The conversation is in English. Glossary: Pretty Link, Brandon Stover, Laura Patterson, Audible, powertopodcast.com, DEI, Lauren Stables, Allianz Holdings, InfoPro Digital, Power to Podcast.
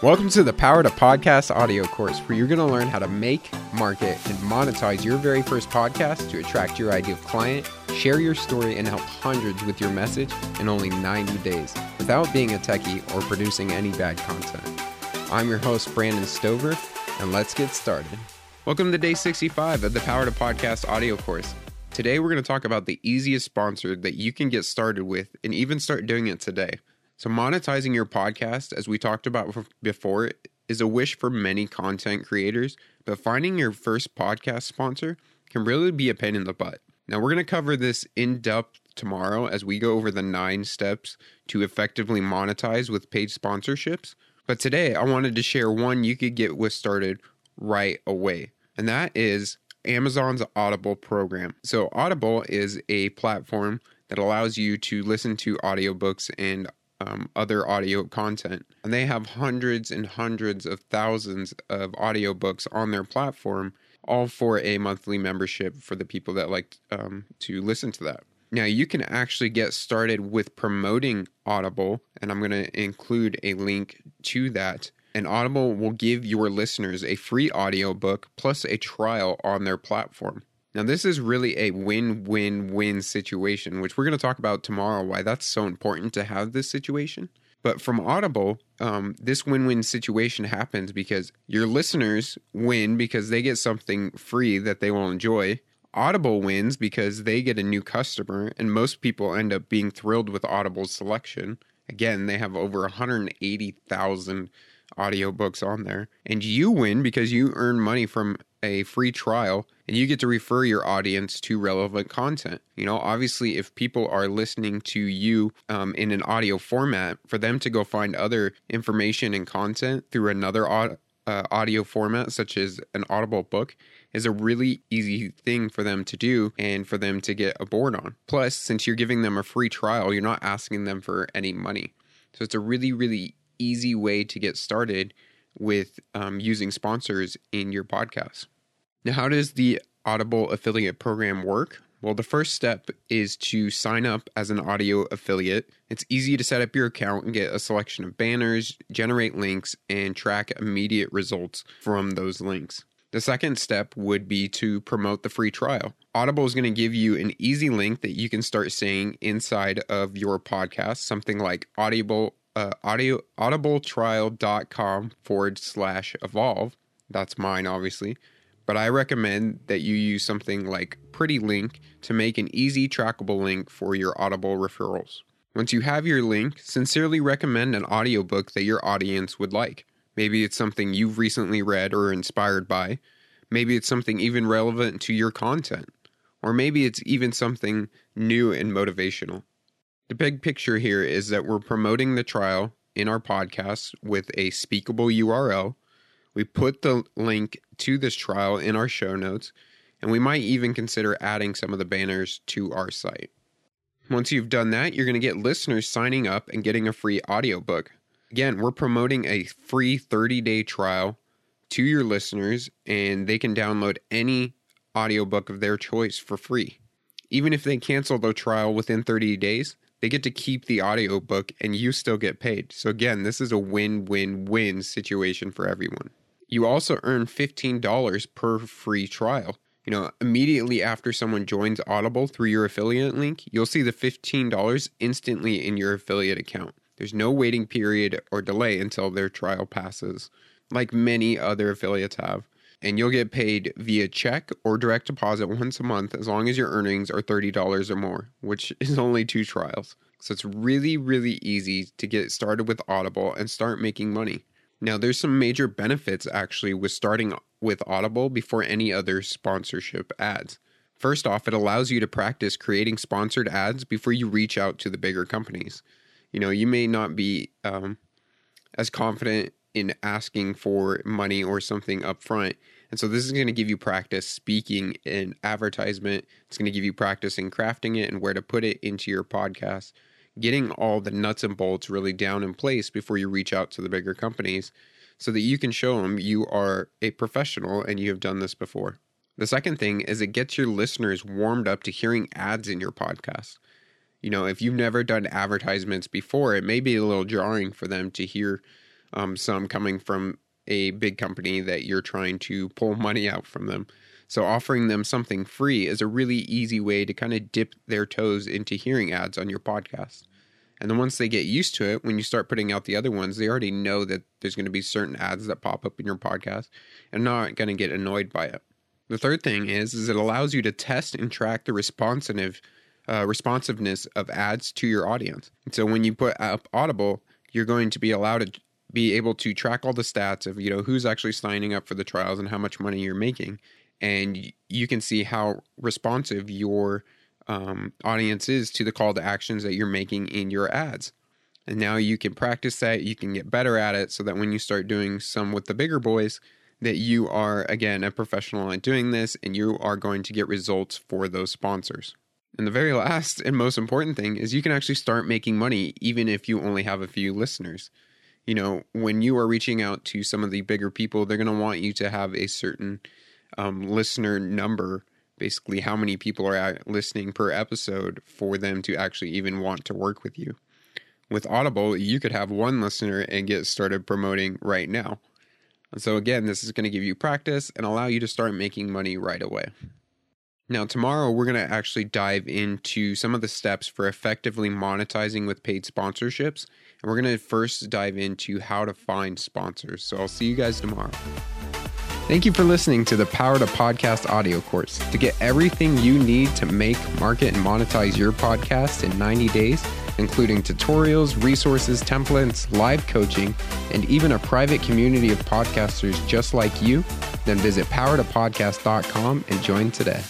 Welcome to the Power to Podcast audio course, where you're going to learn how to make, market, and monetize your very first podcast to attract your ideal client, share your story, and help hundreds with your message in only 90 days without being a techie or producing any bad content. I'm your host, Brandon Stover, and let's get started. Welcome to day 65 of the Power to Podcast audio course. Today, we're going to talk about the easiest sponsor that you can get started with and even start doing it today. So monetizing your podcast, as we talked about before, is a wish for many content creators, but finding your first podcast sponsor can really be a pain in the butt. Now, we're going to cover this in depth tomorrow as we go over the 9 steps to effectively monetize with paid sponsorships. But today, I wanted to share one you could get with started right away, and that is Amazon's Audible program. So Audible is a platform that allows you to listen to audiobooks and other audio content. And they have hundreds and hundreds of thousands of audiobooks on their platform, all for a monthly membership for the people that like to listen to that. Now, you can actually get started with promoting Audible, and I'm going to include a link to that. And Audible will give your listeners a free audiobook plus a trial on their platform. Now, this is really a win-win-win situation, which we're going to talk about tomorrow, why that's so important to have this situation. But from Audible, this win-win situation happens because your listeners win because they get something free that they will enjoy. Audible wins because they get a new customer, and most people end up being thrilled with Audible's selection. Again, they have over 180,000 audiobooks on there. And you win because you earn money from a free trial, and you get to refer your audience to relevant content. You know, obviously, if people are listening to you in an audio format, for them to go find other information and content through another audio format, such as an Audible book, is a really easy thing for them to do and for them to get aboard on. Plus, since you're giving them a free trial, you're not asking them for any money. So it's a really, really easy way to get started with using sponsors in your podcast. Now, how does the Audible affiliate program work? Well, the first step is to sign up as an audio affiliate. It's easy to set up your account and get a selection of banners, generate links, and track immediate results from those links. The second step would be to promote the free trial. Audible is going to give you an easy link that you can start saying inside of your podcast, something like audibletrial.com/evolve. That's mine, obviously. But I recommend that you use something like Pretty Link to make an easy trackable link for your Audible referrals. Once you have your link, sincerely recommend an audiobook that your audience would like. Maybe it's something you've recently read or inspired by. Maybe it's something even relevant to your content. Or maybe it's even something new and motivational. The big picture here is that we're promoting the trial in our podcast with a speakable URL. We put the link to this trial in our show notes, and we might even consider adding some of the banners to our site. Once you've done that, you're going to get listeners signing up and getting a free audiobook. Again, we're promoting a free 30-day trial to your listeners, and they can download any audiobook of their choice for free. Even if they cancel their trial within 30 days, they get to keep the audiobook and you still get paid. So again, this is a win-win-win situation for everyone. You also earn $15 per free trial. You know, immediately after someone joins Audible through your affiliate link, you'll see the $15 instantly in your affiliate account. There's no waiting period or delay until their trial passes, like many other affiliates have. And you'll get paid via check or direct deposit once a month as long as your earnings are $30 or more, which is only 2 trials. So it's really, really easy to get started with Audible and start making money. Now, there's some major benefits actually with starting with Audible before any other sponsorship ads. First off, it allows you to practice creating sponsored ads before you reach out to the bigger companies. You know, you may not be as confident in asking for money or something up front. And so this is going to give you practice speaking in advertisement. It's going to give you practice in crafting it and where to put it into your podcast, getting all the nuts and bolts really down in place before you reach out to the bigger companies so that you can show them you are a professional and you have done this before. The second thing is it gets your listeners warmed up to hearing ads in your podcast. You know, if you've never done advertisements before, it may be a little jarring for them to hear some coming from a big company that you're trying to pull money out from them. So offering them something free is a really easy way to kind of dip their toes into hearing ads on your podcast. And then once they get used to it, when you start putting out the other ones, they already know that there's going to be certain ads that pop up in your podcast and not going to get annoyed by it. The third thing is it allows you to test and track the responsiveness of ads to your audience. And so when you put up Audible, you're going to be allowed to be able to track all the stats of, you know, who's actually signing up for the trials and how much money you're making. And you can see how responsive your audience is to the call to actions that you're making in your ads. And now you can practice that. You can get better at it so that when you start doing some with the bigger boys, that you are, again, a professional at doing this, and you are going to get results for those sponsors. And the very last and most important thing is you can actually start making money even if you only have a few listeners. You know, when you are reaching out to some of the bigger people, they're going to want you to have a certain listener number, basically how many people are listening per episode for them to actually even want to work with you. With Audible, you could have one listener and get started promoting right now. And so again, this is going to give you practice and allow you to start making money right away. Now, tomorrow, we're going to actually dive into some of the steps for effectively monetizing with paid sponsorships. And we're going to first dive into how to find sponsors. So I'll see you guys tomorrow. Thank you for listening to the Power to Podcast audio course. To get everything you need to make, market, and monetize your podcast in 90 days, including tutorials, resources, templates, live coaching, and even a private community of podcasters just like you, then visit powertopodcast.com and join today.